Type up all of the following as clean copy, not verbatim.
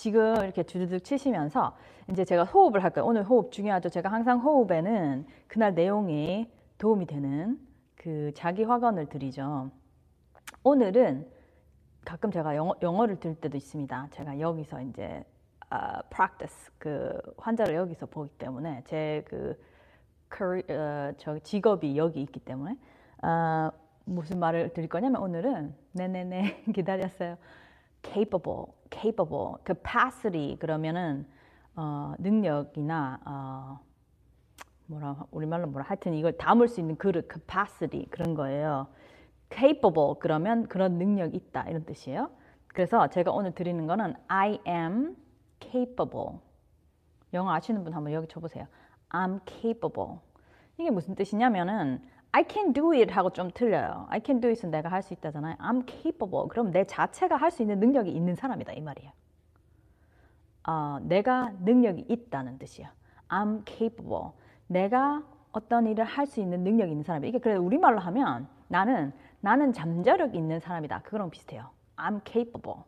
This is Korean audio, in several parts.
지금 이렇게 두두둑 치시면서 이제 제가 호흡을 할까요? 오늘 호흡 중요하죠. 제가 항상 호흡에는 그날 내용에 도움이 되는 그 자기 확언을 드리죠. 오늘은 가끔 제가 영어를 들을 때도 있습니다. 제가 여기서 이제 practice 그 환자를 여기서 보기 때문에 제 그 직업이 여기 있기 때문에 무슨 말을 드릴 거냐면 오늘은 네네네 기다렸어요. capable, capacity 그러면은 능력이나 하여튼 이걸 담을 수 있는 그릇, capacity 그런 거예요. capable 그러면 그런 능력이 있다 이런 뜻이에요. 그래서 제가 오늘 드리는 거는 I am capable. 영어 아시는 분 한번 여기 쳐보세요. I'm capable. 이게 무슨 뜻이냐면은 I can do it 하고 좀 틀려요. I can do it은 내가 할 수 있다잖아요. I'm capable. 그럼 내 자체가 할 수 있는 능력이 있는 사람이다 이 말이에요. 내가 능력이 있다는 뜻이에요. I'm capable. 내가 어떤 일을 할 수 있는 능력이 있는 사람이에요. 이게 그래서 우리말로 하면 나는 잠재력이 있는 사람이다. 그거랑 비슷해요. I'm capable.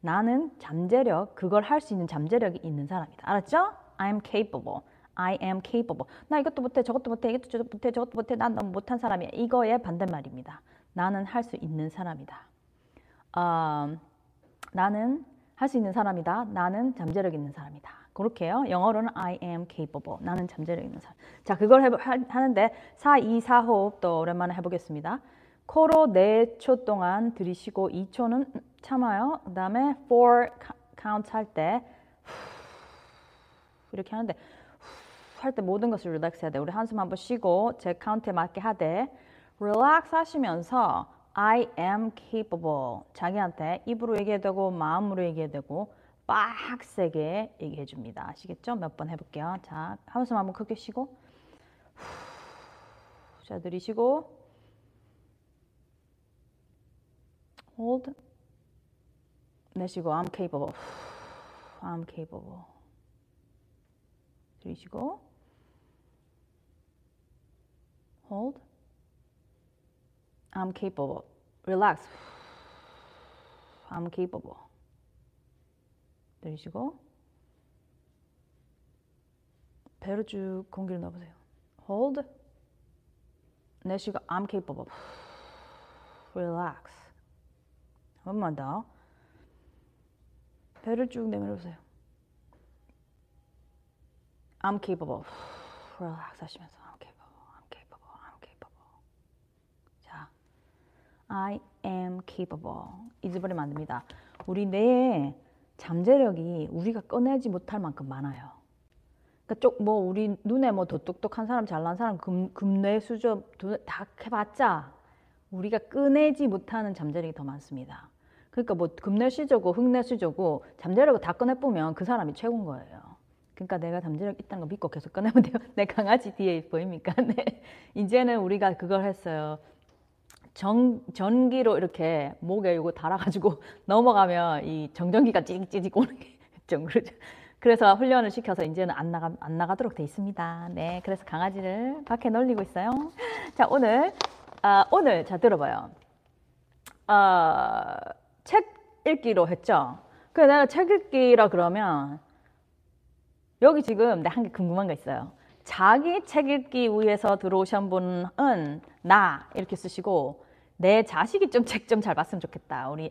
나는 잠재력, 그걸 할 수 있는 잠재력이 있는 사람이다. 알았죠? I am capable. 나 이것도 못해, 저것도 못해, 이것도 못해, 저것도 못해, 난 너무 못한 사람이야. 이거의 반대말입니다. 나는 할 수 있는 사람이다. 나는 할 수 있는 사람이다. 나는 잠재력 있는 사람이다. 그렇게요. 영어로는 I am capable. 나는 잠재력 있는 사람. 자, 그걸 하는데 4, 2, 4 호흡 또 오랜만에 해보겠습니다. 코로 4초 동안 들이쉬고 2초는 참아요. 그 다음에 4 카운트 할 때 이렇게 하는데 할 때 모든 것을 릴렉스 해야 돼. 우리 한숨 한번 쉬고 제 카운트에 맞게 하되 릴렉스 하시면서 I am capable 자기한테 입으로 얘기해야 되고 마음으로 얘기해야 되고 빡세게 얘기해 줍니다. 아시겠죠? 몇 번 해볼게요. 자, 한숨 한번 크게 쉬고 자, 들이쉬고 hold 내쉬고 I'm capable 들이쉬고 hold I'm capable relax I'm capable 들이쉬고 배로 쭉 공기를 넣어보세요. hold 내쉬고 I'm capable relax 한 번만 더 배를 쭉 내밀어보세요. I'm capable relax 하시면서 I'm capable 자, I am capable 잊어버리면 안 됩니다. 우리 뇌에 잠재력이 우리가 꺼내지 못할 만큼 많아요. 그러니까 우리 눈에 도똑똑한 사람, 잘난 사람, 금뇌 수저 다 해봤자 우리가 꺼내지 못하는 잠재력이 더 많습니다. 그러니까 금뇌 수저고 흑뇌 수저고 잠재력을 다 꺼내보면 그 사람이 최고인 거예요. 그러니까 내가 잠재력 있다는 거 믿고 계속 꺼내면 돼요. 내 강아지 뒤에 보입니까? 네. 이제는 우리가 그걸 했어요. 전기로 이렇게 목에 이거 달아가지고 넘어가면 이 정전기가 찌직찌직 오는 게 좀 그러죠. 그래서 훈련을 시켜서 이제는 안 나가도록 돼 있습니다. 네, 그래서 강아지를 밖에 널리고 있어요. 자, 오늘 자 들어봐요. 책 읽기로 했죠. 그래서 내가 책 읽기라 그러면 여기 지금 나 한 개 궁금한 거 있어요. 자기 책 읽기 위해서 들어오신 분은 나 이렇게 쓰시고 내 자식이 좀 책 좀 잘 봤으면 좋겠다. 우리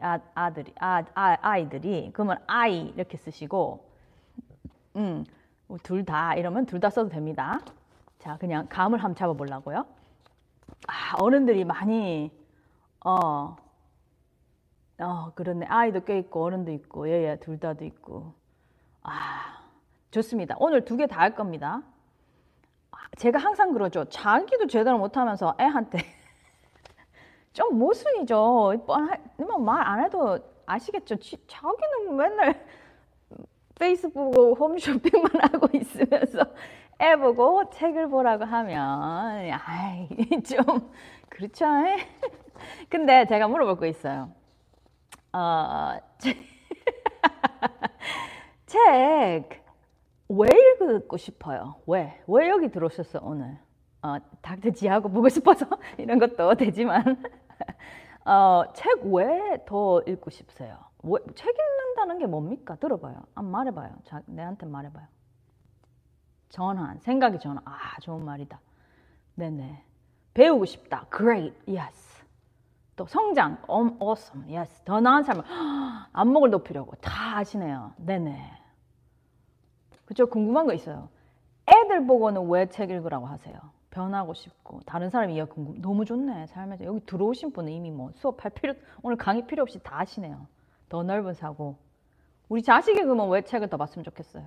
아이들이 그러면 I 이렇게 쓰시고 둘 다 이러면 둘 다 써도 됩니다. 자, 그냥 감을 한번 잡아보려고요. 어른들이 많이 그러네. 아이도 꽤 있고 어른도 있고 얘 둘 다도 있고 좋습니다. 오늘 두 개 다 할 겁니다. 제가 항상 그러죠. 자기도 제대로 못하면서 애한테 좀 모순이죠. 말 안 해도 아시겠죠. 자기는 맨날 페이스북 홈쇼핑만 하고 있으면서 애 보고 책을 보라고 하면 좀 그렇죠. 근데 제가 물어볼 거 있어요. 책 왜 읽고 싶어요? 왜 여기 들어오셨어 오늘? 닥터 지하고 보고 싶어서 이런 것도 되지만 책 왜 더 읽고 싶으세요? 책 읽는다는 게 뭡니까? 들어봐요. 한번 말해봐요. 내한테 말해봐요. 전환, 생각이 전환. 아, 좋은 말이다. 네네. 배우고 싶다. Great. Yes. 또 성장. Awesome. Yes. 더 나은 삶을. 안목을 높이려고. 다 아시네요. 네네. 그쵸? 궁금한 거 있어요. 애들 보고는 왜 책 읽으라고 하세요? 변하고 싶고 다른 사람이 이해가 궁금. 너무 좋네. 삶에 여기 들어오신 분은 이미 뭐 수업할 필요, 오늘 강의 필요 없이 다 아시네요. 더 넓은 사고. 우리 자식이 그러면 왜 책을 더 봤으면 좋겠어요?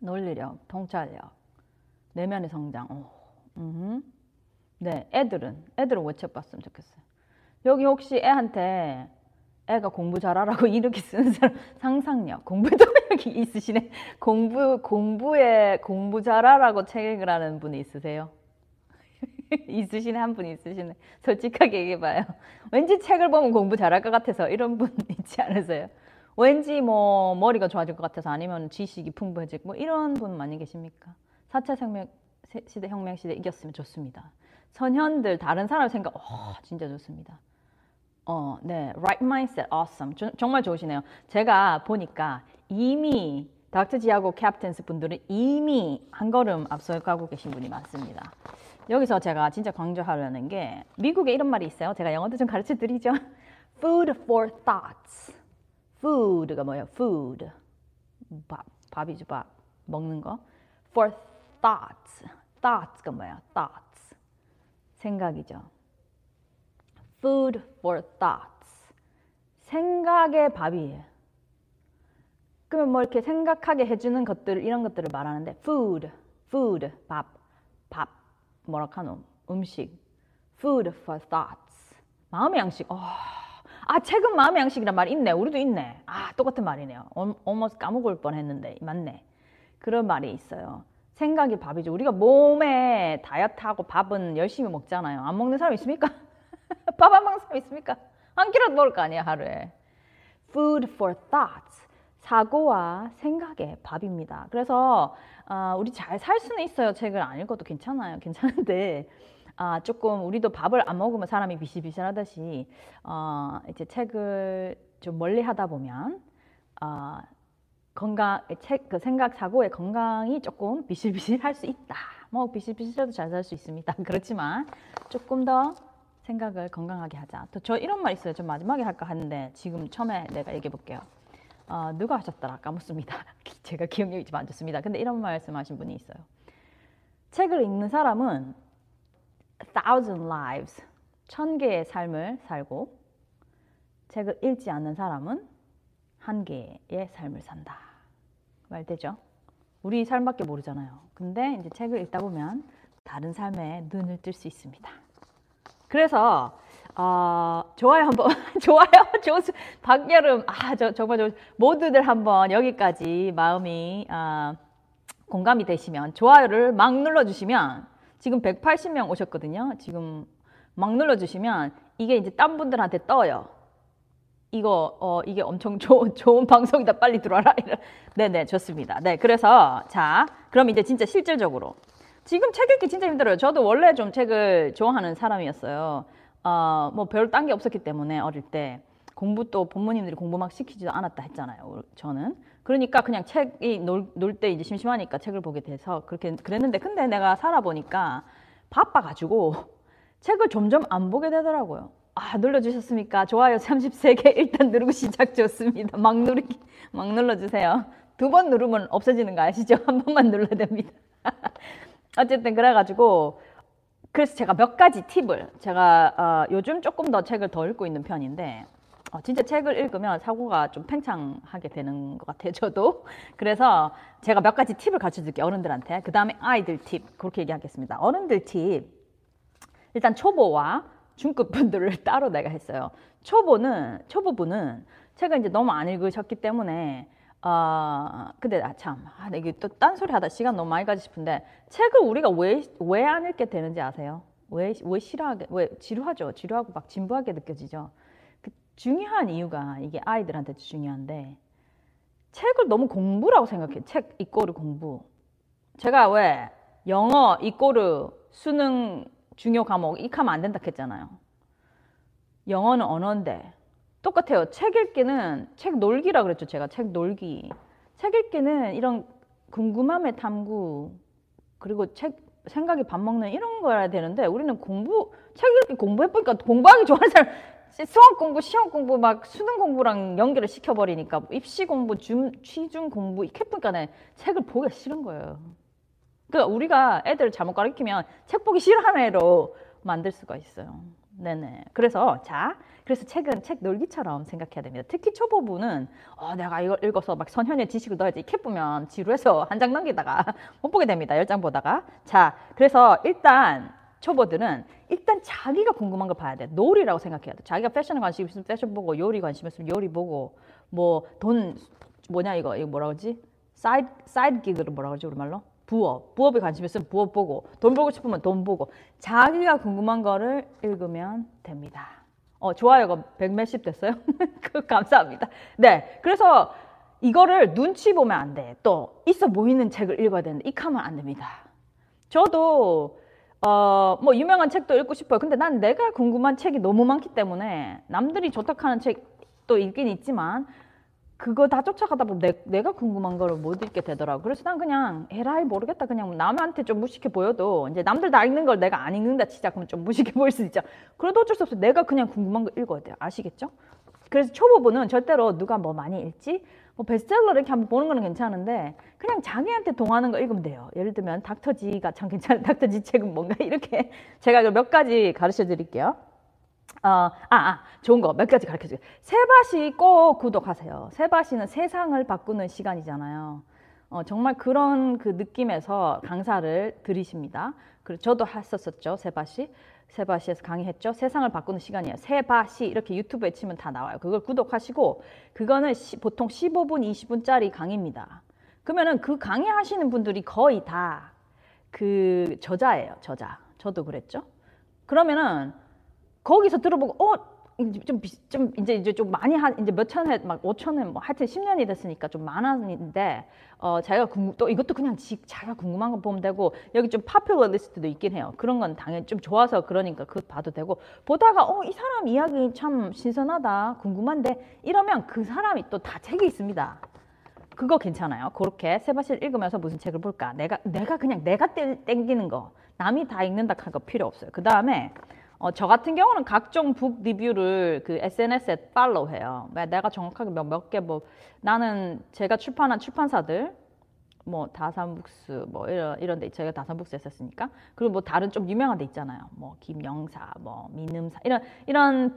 논리력, 통찰력, 내면의 성장. 네, 애들은 왜 책 봤으면 좋겠어요? 여기 혹시 애한테 애가 공부 잘하라고 이렇게 쓰는 사람, 상상력, 공부 능력이 있으시네. 공부 잘하라고 책 읽으라는 분이 있으세요? 있으시네, 한 분이 있으시네. 솔직하게 얘기해봐요. 왠지 책을 보면 공부 잘할 것 같아서 이런 분 있지 않으세요? 왠지 뭐 머리가 좋아질 것 같아서 아니면 지식이 풍부해지고 뭐 이런 분 많이 계십니까? 4차 시대 혁명 시대 이겼으면 좋습니다. 선현들 다른 사람 생각 진짜 좋습니다. 네, right mindset, awesome. 정말 좋으시네요. 제가 보니까 이미 닥터 지하고 캡틴스 분들은 이미 한 걸음 앞서 가고 계신 분이 많습니다. 여기서 제가 진짜 강조하려는 게 미국에 이런 말이 있어요. 제가 영어도 좀 가르쳐 드리죠. Food for thoughts. Food가 뭐예요? Food. 밥이죠, 밥. 먹는 거. For thoughts. Thoughts가 뭐예요? Thoughts. 생각이죠. Food for thoughts. 생각의 밥이에요. 그러면 뭐 이렇게 생각하게 해주는 것들, 이런 것들을 말하는데 food, 밥, 뭐라고 하노? 음식. Food for thoughts. 마음의 양식. 아, 책은 마음의 양식이란 말이 있네. 우리도 있네. 아, 똑같은 말이네요. almost 까먹을 뻔했는데 맞네. 그런 말이 있어요. 생각이 밥이죠. 우리가 몸에 다이어트하고 밥은 열심히 먹잖아요. 안 먹는 사람 있습니까? 밥 안 먹는 사람 있습니까? 한 끼라도 먹을 거 아니야, 하루에. Food for thoughts. 사고와 생각의 밥입니다. 그래서 우리 잘 살 수는 있어요. 책을 안 읽어도 괜찮아요. 괜찮은데 조금 우리도 밥을 안 먹으면 사람이 비실비실하듯이 이제 책을 좀 멀리 하다 보면 건강, 그 생각, 사고의 건강이 조금 비실비실할 수 있다. 뭐 비실비실해도 잘 살 수 있습니다. 그렇지만 조금 더 생각을 건강하게 하자. 또 저 이런 말 있어요. 저 마지막에 할까 하는데 지금 처음에 내가 얘기해 볼게요. 누가 하셨더라? 까먹습니다. 제가 기억력이 좀 안 좋습니다. 근데 이런 말씀하신 분이 있어요. 책을 읽는 사람은 1,000 lives, 1,000개의 삶을 살고 책을 읽지 않는 사람은 1개의 삶을 산다. 말되죠? 우리 삶밖에 모르잖아요. 근데 이제 책을 읽다 보면 다른 삶에 눈을 뜰 수 있습니다. 그래서 좋아요 한번 좋아요 조수 박여름 정말 좋은 모두들 한번 여기까지 마음이 공감이 되시면 좋아요를 막 눌러주시면 지금 180명 오셨거든요. 지금 막 눌러주시면 이게 이제 딴 분들한테 떠요. 이거 이게 엄청 좋은 방송이다. 빨리 들어와라. 네네 좋습니다. 네 그래서 자 그럼 이제 진짜 실질적으로. 지금 책 읽기 진짜 힘들어요. 저도 원래 좀 책을 좋아하는 사람이었어요. 뭐 별로 딴 게 없었기 때문에 어릴 때 공부 또 부모님들이 공부 막 시키지도 않았다 했잖아요. 저는. 그러니까 그냥 책이 놀 때 이제 심심하니까 책을 보게 돼서 그렇게 그랬는데 근데 내가 살아보니까 바빠가지고 책을 점점 안 보게 되더라고요. 아 눌러주셨습니까? 좋아요 33개 일단 누르고 시작 좋습니다. 막 눌러주세요. 2번 누르면 없어지는 거 아시죠? 한 번만 눌러야 됩니다. 어쨌든 그래가지고 그래서 제가 몇 가지 팁을 제가 요즘 조금 더 책을 더 읽고 있는 편인데 진짜 책을 읽으면 사고가 좀 팽창하게 되는 것 같아요. 저도. 그래서 제가 몇 가지 팁을 가르쳐줄게요. 어른들한테. 그 다음에 아이들 팁 그렇게 얘기하겠습니다. 어른들 팁 일단 초보와 중급분들을 따로 내가 했어요. 초보분은 책을 이제 너무 안 읽으셨기 때문에 근데 이게 또 딴소리 하다 시간 너무 많이 가지 싶은데 책을 우리가 왜 안 읽게 되는지 아세요? 왜 싫어하게 지루하죠? 지루하고 막 진부하게 느껴지죠. 그 중요한 이유가 이게 아이들한테도 중요한데 책을 너무 공부라고 생각해요. 책 이꼬르 공부. 제가 왜 영어 이꼬르 수능 중요 과목 이렇게 하면 안 된다 했잖아요. 영어는 언어인데 똑같아요. 책 읽기는, 책 놀기라 그랬죠. 제가 책 놀기. 책 읽기는 이런 궁금함의 탐구, 그리고 책 생각이 밥 먹는 이런 거라 되는데, 우리는 공부, 책 읽기 공부해보니까 공부하기 좋아하는 사람, 수학 공부, 시험 공부, 막 수능 공부랑 연결을 시켜버리니까 입시 공부, 취준 공부 이렇게 보니까 책을 보기가 싫은 거예요. 그러니까 우리가 애들을 잘못 가르치면 책 보기 싫어하는 애로 만들 수가 있어요. 네네. 그래서 자, 그래서 책은 책 놀기처럼 생각해야 됩니다. 특히 초보부는 내가 이걸 읽어서 막 선현의 지식을 넣어야지 이렇게 보면 지루해서 한 장 넘기다가 못 보게 됩니다. 10장 보다가. 자, 그래서 일단 초보들은 일단 자기가 궁금한 걸 봐야 돼. 놀이라고 생각해야 돼. 자기가 패션에 관심 있으면 패션 보고, 요리 관심 있으면 요리 보고, 뭐 돈 뭐냐 이거 뭐라 그러지? 사이드 기그를 뭐라 그러지 우리말로? 부업에 관심 있으면 부업 보고, 돈 벌고 싶으면 돈 보고, 자기가 궁금한 거를 읽으면 됩니다. 좋아요가 100몇십 됐어요? 감사합니다. 네, 그래서 이거를 눈치 보면 안 돼. 또 있어 보이는 책을 읽어야 되는데 익하면 안 됩니다. 저도 뭐 유명한 책도 읽고 싶어요. 근데 난 내가 궁금한 책이 너무 많기 때문에 남들이 좋다하는 책도 읽긴 있지만 그거 다 쫓아가다 보면 내가 궁금한 거를 못 읽게 되더라고. 그래서 난 그냥 에라이 모르겠다. 그냥 남한테 좀 무식해 보여도 이제 남들 다 읽는 걸 내가 안 읽는다 치자. 그럼 좀 무식해 보일 수 있죠. 그래도 어쩔 수 없어. 내가 그냥 궁금한 거 읽어야 돼요. 아시겠죠? 그래서 초보부는 절대로 누가 뭐 많이 읽지? 뭐 베스트셀러를 이렇게 한번 보는 거는 괜찮은데 그냥 자기한테 동하는 거 읽으면 돼요. 예를 들면 닥터지가 참 괜찮은 닥터지 책은 뭔가 이렇게 제가 이걸 몇 가지 가르쳐 드릴게요. 좋은 거 몇 가지 가르쳐줘요. 세바시 꼭 구독하세요. 세바시는 세상을 바꾸는 시간이잖아요. 정말 그런 그 느낌에서 강사를 들으십니다. 그리고 저도 했었었죠. 세바시에서 강의했죠. 세상을 바꾸는 시간이에요. 세바시 이렇게 유튜브에 치면 다 나와요. 그걸 구독하시고, 그거는 보통 15분, 20분짜리 강의입니다. 그러면은 그 강의 하시는 분들이 거의 다 그 저자예요. 저자. 저도 그랬죠. 그러면은 거기서 들어보고 이제 좀 많이 한 이제 몇천 회 막 5천 회 뭐 하여튼 10년이 됐으니까 좀 많았는데 자기가 또 이것도 그냥 자기가 궁금한 거 보면 되고, 여기 좀 파퓰러 리스트도 있긴 해요. 그런 건 당연히 좀 좋아서 그러니까 그것 봐도 되고, 보다가 이 사람 이야기 참 신선하다 궁금한데 이러면 그 사람이 또 다 책이 있습니다. 그거 괜찮아요. 그렇게 세바시를 읽으면서 무슨 책을 볼까, 내가 그냥 내가 땡기는 거, 남이 다 읽는다 할 거 필요 없어요. 그 다음에 저 같은 경우는 각종 북 리뷰를 그 SNS에 팔로우 해요. 내가 정확하게 몇 개 뭐, 나는 제가 출판한 출판사들, 뭐, 다산북스, 뭐, 이런 데, 제가 다산북스 했었으니까. 그리고 뭐, 다른 좀 유명한 데 있잖아요. 뭐, 김영사, 뭐, 민음사, 이런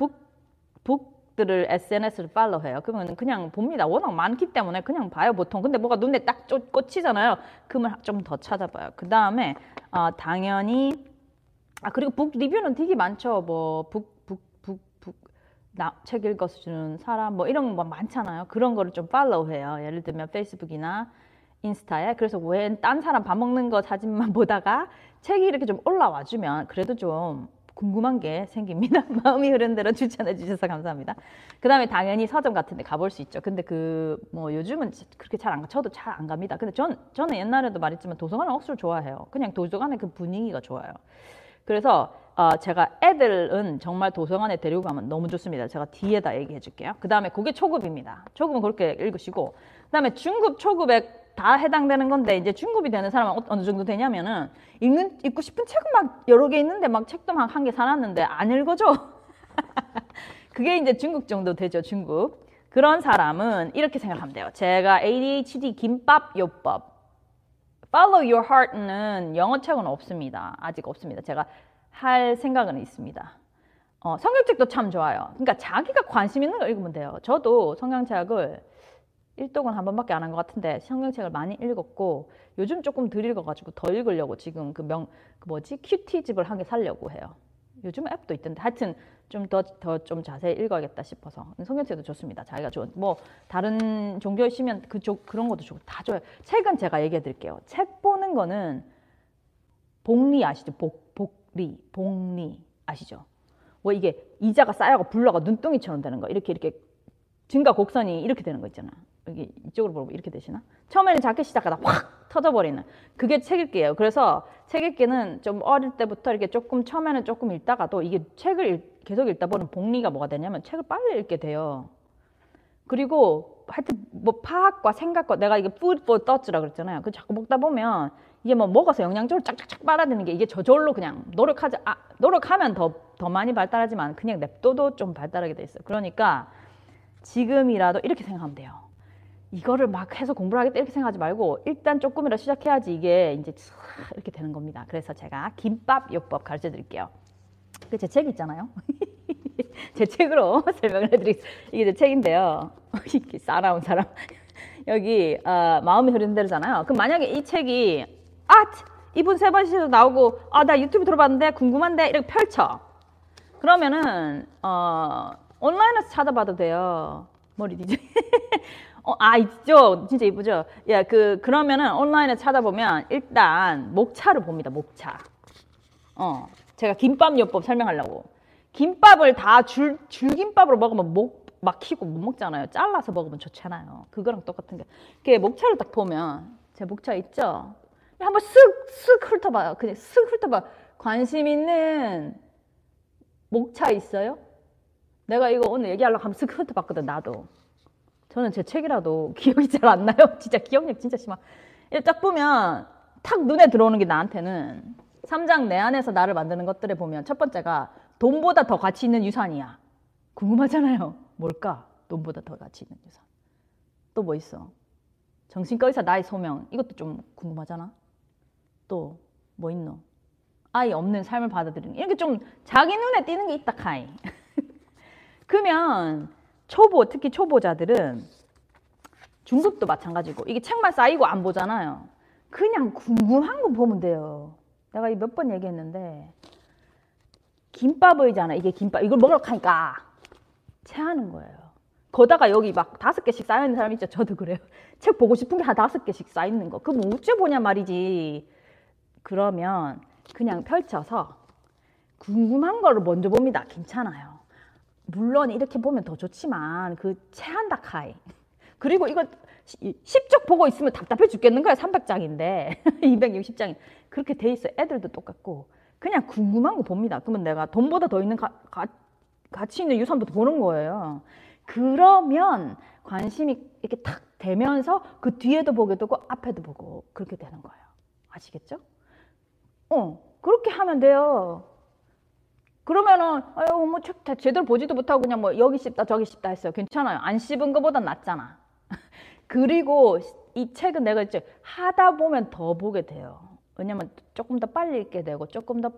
북들을 SNS를 팔로우 해요. 그러면 그냥 봅니다. 워낙 많기 때문에 그냥 봐요, 보통. 근데 뭐가 눈에 딱 꽂히잖아요. 그러면 좀 더 찾아봐요. 그 다음에, 당연히, 그리고 북 리뷰는 되게 많죠. 뭐 책 읽어주는 사람 뭐 이런 거 많잖아요. 그런 거를 좀 팔로우해요. 예를 들면 페이스북이나 인스타에. 그래서 웬 딴 사람 밥 먹는 거 사진만 보다가 책이 이렇게 좀 올라와 주면 그래도 좀 궁금한 게 생깁니다. 마음이 흐르는 대로 추천해 주셔서 감사합니다. 그 다음에 당연히 서점 같은 데 가볼 수 있죠. 근데 요즘은 그렇게 잘 안 가, 저도 잘 안 갑니다. 근데 저는 옛날에도 말했지만 도서관은 억수로 좋아해요. 그냥 도서관의 그 분위기가 좋아요. 그래서 제가 애들은 정말 도서관에 데리고 가면 너무 좋습니다. 제가 뒤에다 얘기해 줄게요. 그 다음에 그게 초급입니다. 초급은 그렇게 읽으시고, 그 다음에 중급, 초급에 다 해당되는 건데, 이제 중급이 되는 사람은 어느 정도 되냐면은 읽고 싶은 책은 막 여러 개 있는데 막 책도 막 한 개 사놨는데 안 읽어줘. 그게 이제 중급 정도 되죠. 중급. 그런 사람은 이렇게 생각하면 돼요. 제가 ADHD 김밥 요법. Follow Your Heart는 영어책은 없습니다. 아직 없습니다. 제가 할 생각은 있습니다. 성경책도 참 좋아요. 그러니까 자기가 관심 있는 걸 읽으면 돼요. 저도 성경책을 1독은 한 번밖에 안 한 것 같은데 성경책을 많이 읽었고, 요즘 조금 덜 읽어가지고 더 읽으려고 지금 큐티집을 한 개 사려고 해요. 요즘 앱도 있던데 하여튼 좀 더 좀 자세히 읽어야겠다 싶어서. 성경책도 좋습니다. 자기가 뭐 다른 종교에 쉬면 그런 것도 좋고 다 좋아요. 책은 제가 얘기해 드릴게요. 책 보는 거는 복리 아시죠? 복리 아시죠? 뭐 이게 이자가 쌓여가 불러가 눈덩이처럼 되는 거, 이렇게 증가 곡선이 이렇게 되는 거 있잖아. 이게 이쪽으로 보고 이렇게 되시나? 처음에는 작게 시작하다 확 터져버리는 그게 책 읽기예요. 그래서 책 읽기는 좀 어릴 때부터 이렇게 조금 처음에는 조금 읽다가도 이게 책을 계속 읽다 보면 복리가 뭐가 되냐면 책을 빨리 읽게 돼요. 그리고 하여튼 뭐 파악과 생각과 내가 이게 food thoughts라 그랬잖아요. 그 자꾸 먹다 보면 이게 뭐 먹어서 영양적으로 쫙쫙쫙 빨아드는 게 이게 저절로 그냥 노력하면 더 많이 발달하지만 그냥 냅둬도 좀 발달하게 돼 있어요. 그러니까 지금이라도 이렇게 생각하면 돼요. 이거를 막 해서 공부를 하겠다 이렇게 생각하지 말고 일단 조금이라도 시작해야지 이게 이제 이렇게 되는 겁니다. 그래서 제가 김밥 요법 가르쳐 드릴게요. 그 제 책 있잖아요. 제 책으로 설명을 해드리겠습니다. 이게 제 책인데요. 이렇게 싸나온 사람. 여기 마음이 흐르는 대로잖아요. 그럼 만약에 이 책이 이분 세 번씩도 나오고 나 유튜브 들어봤는데 궁금한데 이렇게 펼쳐. 그러면은 온라인에서 찾아봐도 돼요. 머리 디자인. 있죠. 진짜 이쁘죠. 예, 그러면은 온라인에서 찾아보면 일단 목차를 봅니다. 목차. 제가 김밥 요법 설명하려고. 김밥을 다 줄김밥으로 먹으면 목 막히고 못 먹잖아요. 잘라서 먹으면 좋잖아요. 그거랑 똑같은 게 목차를 딱 보면 제 목차 있죠. 한번 쓱쓱 훑어봐요. 그냥 쓱 훑어봐. 관심 있는 목차 있어요? 내가 이거 오늘 얘기하려고 하면 쓱 훑어봤거든. 나도 저는 제 책이라도 기억이 잘 안 나요. 진짜 기억력 진짜 심하. 딱 보면 탁 눈에 들어오는 게 나한테는 3장 내 안에서 나를 만드는 것들에 보면 첫 번째가 돈보다 더 가치 있는 유산이야. 궁금하잖아요. 뭘까? 돈보다 더 가치 있는 유산. 또 뭐 있어? 정신과 의사 나의 소명. 이것도 좀 궁금하잖아. 또 뭐 있노? 아이 없는 삶을 받아들이는. 이렇게 좀 자기 눈에 띄는 게 있다 카이. 그러면 특히 초보자들은 중급도 마찬가지고 이게 책만 쌓이고 안 보잖아요. 그냥 궁금한 거 보면 돼요. 내가 몇 번 얘기했는데 김밥 의잖아. 이게 김밥. 이걸 먹으러 가니까 체하는 거예요. 거다가 여기 막 5개씩 쌓여있는 사람 있죠. 저도 그래요. 책 보고 싶은 게 한 5개씩 쌓여있는 거. 그럼 어째 보냐 말이지. 그러면 그냥 펼쳐서 궁금한 거를 먼저 봅니다. 괜찮아요. 물론 이렇게 보면 더 좋지만 체한다 카이. 그리고 이거 10쪽 보고 있으면 답답해 죽겠는 거야. 300장인데 260장이 그렇게 돼 있어요. 애들도 똑같고 그냥 궁금한 거 봅니다. 그러면 내가 돈보다 더 있는 가치 있는 유산도 보는 거예요. 그러면 관심이 이렇게 탁 되면서 그 뒤에도 보게 되고 앞에도 보고 그렇게 되는 거예요. 아시겠죠? 그렇게 하면 돼요. 그러면은 아유 뭐 책 제대로 보지도 못하고 그냥 뭐 여기 씹다 저기 씹다 했어요. 괜찮아요. 안 씹은 것보다 낫잖아. 그리고 이 책은 내가 이제 하다 보면 더 보게 돼요. 왜냐면 조금 더 빨리 읽게 되고 조금 더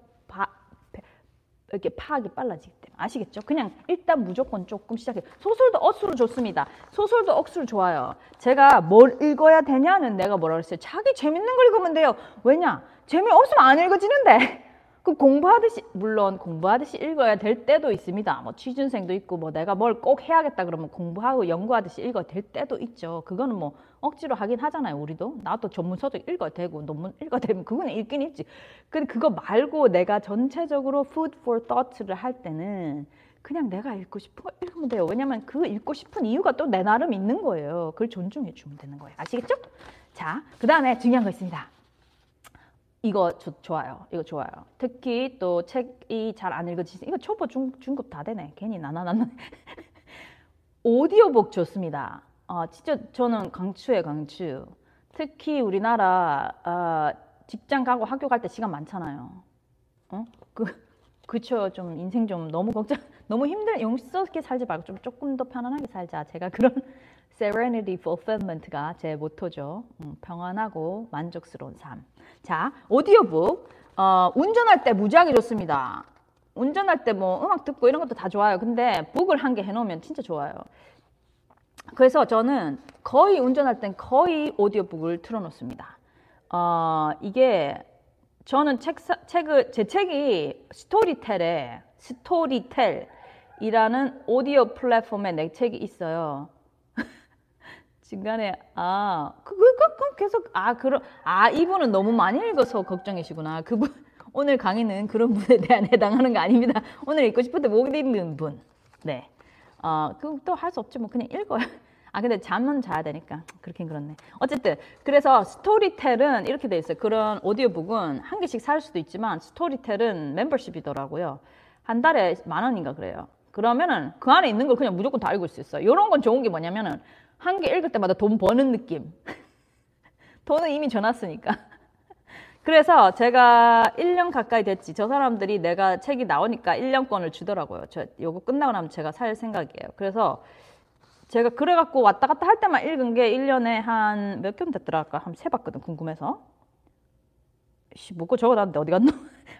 이렇게 파악이 빨라지기 때문에. 아시겠죠? 그냥 일단 무조건 조금 시작해요. 소설도 억수로 좋습니다. 소설도 억수로 좋아요. 제가 뭘 읽어야 되냐는 내가 뭐라 그랬어요? 자기 재밌는 걸 읽으면 돼요. 왜냐? 재미없으면 안 읽어지는데. 그 물론 공부하듯이 읽어야 될 때도 있습니다. 뭐 취준생도 있고 뭐 내가 뭘 꼭 해야겠다 그러면 공부하고 연구하듯이 읽어야 될 때도 있죠. 그거는 뭐 억지로 하긴 하잖아요. 우리도. 나도 전문서적 읽어야 되고 논문 읽어야 되면 그거는 읽긴 읽지. 근데 그거 말고 내가 전체적으로 food for thought를 할 때는 그냥 내가 읽고 싶은 거 읽으면 돼요. 왜냐면 그 읽고 싶은 이유가 또 내 나름 있는 거예요. 그걸 존중해 주면 되는 거예요. 아시겠죠? 자, 그 다음에 중요한 거 있습니다. 이거 좋아요. 이거 좋아요. 특히 또 책이 잘 안 읽어지지. 이거 초보 중급 다 되네. 괜히 나나. 오디오북 좋습니다. 진짜 저는 강추. 특히 우리나라 직장 가고 학교 갈 때 시간 많잖아요. 그쵸. 좀 인생 좀 너무 힘들게 용서스럽게 살지 말고 조금 더 편안하게 살자. 제가 그런 Serenity Fulfillment가 제 모토죠. 평안하고 만족스러운 삶. 자, 오디오북. 운전할 때 무지하게 좋습니다. 운전할 때 뭐 음악 듣고 이런 것도 다 좋아요. 근데 북을 한 개 해놓으면 진짜 좋아요. 그래서 저는 거의 운전할 땐 거의 오디오북을 틀어놓습니다. 이게 저는 제 책이 스토리텔이라는 오디오 플랫폼에 내 책이 있어요. 중간에 계속 이분은 너무 많이 읽어서 걱정이시구나. 그분 오늘 강의는 그런 분에 대한 해당하는 거 아닙니다. 오늘 읽고 싶은데 못 읽는 분. 네. 그건 또 할 수 없지 뭐. 그냥 읽어요. 아 근데 잠은 자야 되니까 그렇긴 그렇네. 어쨌든 그래서 스토리텔은 이렇게 돼 있어요. 그런 오디오북은 한 개씩 살 수도 있지만 스토리텔은 멤버십이더라고요. 한 달에 10,000원인가 그래요. 그러면은 그 안에 있는 걸 그냥 무조건 다 읽을 수 있어요. 이런 건 좋은 게 뭐냐면은 한 개 읽을 때마다 돈 버는 느낌. 돈은 이미 줘놨으니까. 그래서 제가 1년 가까이 됐지. 저 사람들이 내가 책이 나오니까 1년권을 주더라고요. 저 요거 끝나고 나면 제가 살 생각이에요. 그래서 제가 그래갖고 왔다 갔다 할 때만 읽은 게 1년에 한 몇 권 됐더라? 아까 한번 세봤거든, 궁금해서. 씨, 묻고 적어놨는데 어디 갔노?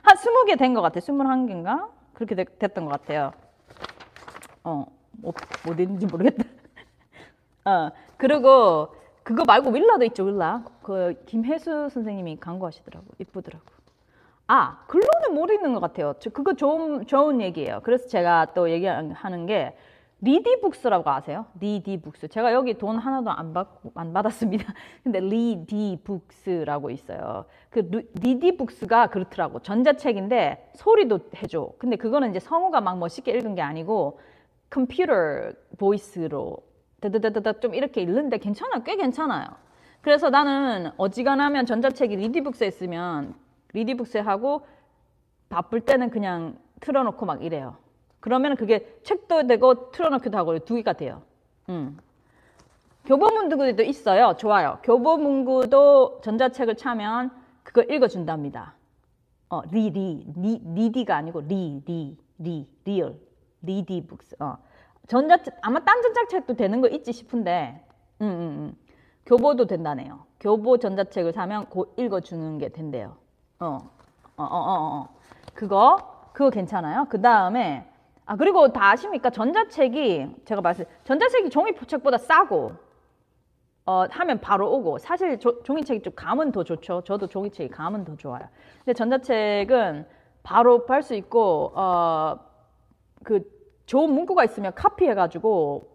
한 20개 된 것 같아. 21개인가? 그렇게 됐던 것 같아요. 어디 있는지 모르겠다. 그리고 그거 말고 윌라도 있죠, 윌라. 그 김혜수 선생님이 광고하시더라고. 이쁘더라고. 아, 글로는 못 읽는 것 같아요. 그거 좋은 얘기예요. 그래서 제가 또 얘기하는 게 리디북스라고 아세요? 리디북스. 제가 여기 돈 하나도 안 받았습니다. 근데 리디북스라고 있어요. 그 리디북스가 그렇더라고. 전자책인데 소리도 해줘. 근데 그거는 이제 성우가 막 멋있게 읽은 게 아니고 컴퓨터 보이스로 다다다다 좀 이렇게 읽는데 괜찮아. 꽤 괜찮아요. 그래서 나는 어지간하면 전자책이 리디북스에 있으면 리디북스에 하고 바쁠 때는 그냥 틀어놓고 막 이래요. 그러면 그게 책도 되고 틀어놓기도 하고 2개가 돼요. 교보문고도 있어요. 좋아요. 교보문고도 전자책을 차면 그걸 읽어준답니다. 리디가 아니고 리얼 리디북스. 아마 딴 전자책도 되는 거 있지 싶은데 교보도 된다네요. 교보 전자책을 사면 곧 읽어주는 게 된대요. 그거 괜찮아요. 그 다음에 그리고 다 아십니까? 전자책이 전자책이 종이책보다 싸고 하면 바로 오고 사실 종이책이 좀 감은 더 좋죠. 저도 종이책이 감은 더 좋아요. 근데 전자책은 바로 팔 수 있고 그 좋은 문구가 있으면 카피해가지고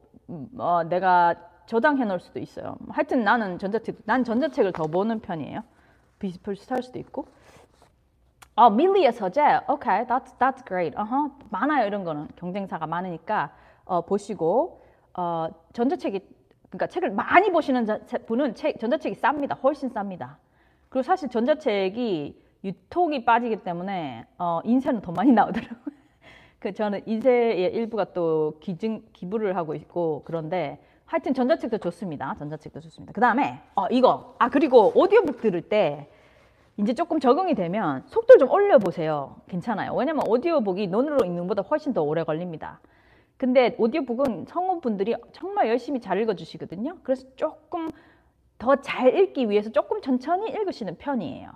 내가 저장해 놓을 수도 있어요. 하여튼 나는 전자책을 더 보는 편이에요. 비슷할 수도 있고. 밀리의 서재. Okay, that's great. 많아요, 이런 거는. 경쟁사가 많으니까 보시고 그러니까 책을 많이 보시는 분은 전자책이 쌉니다. 훨씬 쌉니다. 그리고 사실 전자책이 유통이 빠지기 때문에 인쇄는 더 많이 나오더라고요. 저는 인쇄의 일부가 또 기부를 하고 있고 그런데 하여튼 전자책도 좋습니다. 그 다음에 이거 그리고 오디오북 들을 때 이제 조금 적응이 되면 속도를 좀 올려보세요. 괜찮아요. 왜냐면 오디오북이 눈으로 읽는 것보다 훨씬 더 오래 걸립니다. 근데 오디오북은 성우분들이 정말 열심히 잘 읽어주시거든요. 그래서 조금 더 잘 읽기 위해서 조금 천천히 읽으시는 편이에요.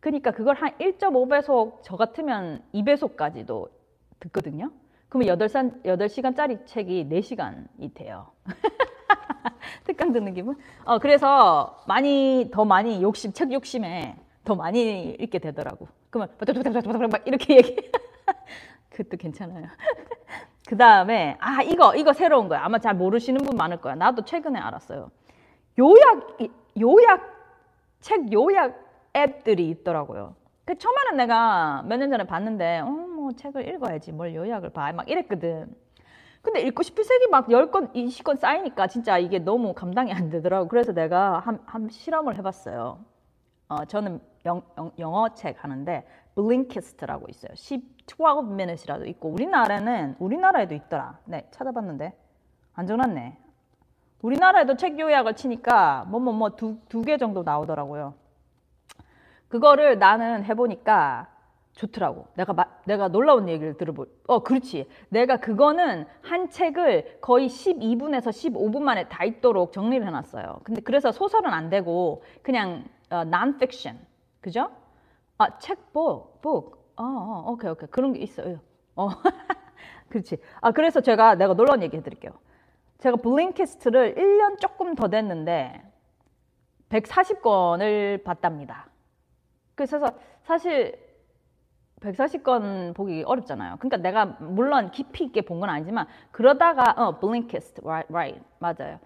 그러니까 그걸 한 1.5배속 저 같으면 2배속까지도 듣거든요. 그러면 8시간짜리 책이 4시간이 돼요. 특강 듣는 기분? 그래서 책 욕심에 더 많이 읽게 되더라고. 그러면 막 이렇게 얘기해. 그것도 괜찮아요. 그 다음에 이거 새로운 거야. 아마 잘 모르시는 분 많을 거야. 나도 최근에 알았어요. 책 요약 앱들이 있더라고요. 처음에는 내가 몇 년 전에 봤는데 책을 읽어야지 뭘 요약을 봐 막 이랬거든. 근데 읽고 싶은 책이 막 10권 20권 쌓이니까 진짜 이게 너무 감당이 안 되더라고. 그래서 내가 한 실험을 해봤어요. 저는 영어 책 하는데 블링키스트라고 있어요. 12-minute이라도 있고 우리나라에도 있더라. 네, 찾아봤는데 안 적어놨네. 우리나라에도 책 요약을 치니까 두 개 정도 나오더라고요. 그거를 나는 해보니까 좋더라고. 내가 놀라운 얘기를 그렇지. 내가 그거는 한 책을 거의 12분에서 15분 만에 다 읽도록 정리를 해놨어요. 근데 그래서 소설은 안 되고 그냥 non-fiction, 그죠? book. 오케이. 그런 게 있어요. 그렇지. 그래서 내가 놀라운 얘기 해드릴게요. 제가 블링키스트를 1년 조금 더 됐는데 140권을 봤답니다. 그래서 사실 140권 보기 어렵잖아요. 그러니까 내가 물론 깊이 있게 본 건 아니지만 그러다가 Blinkist, right, 맞아요.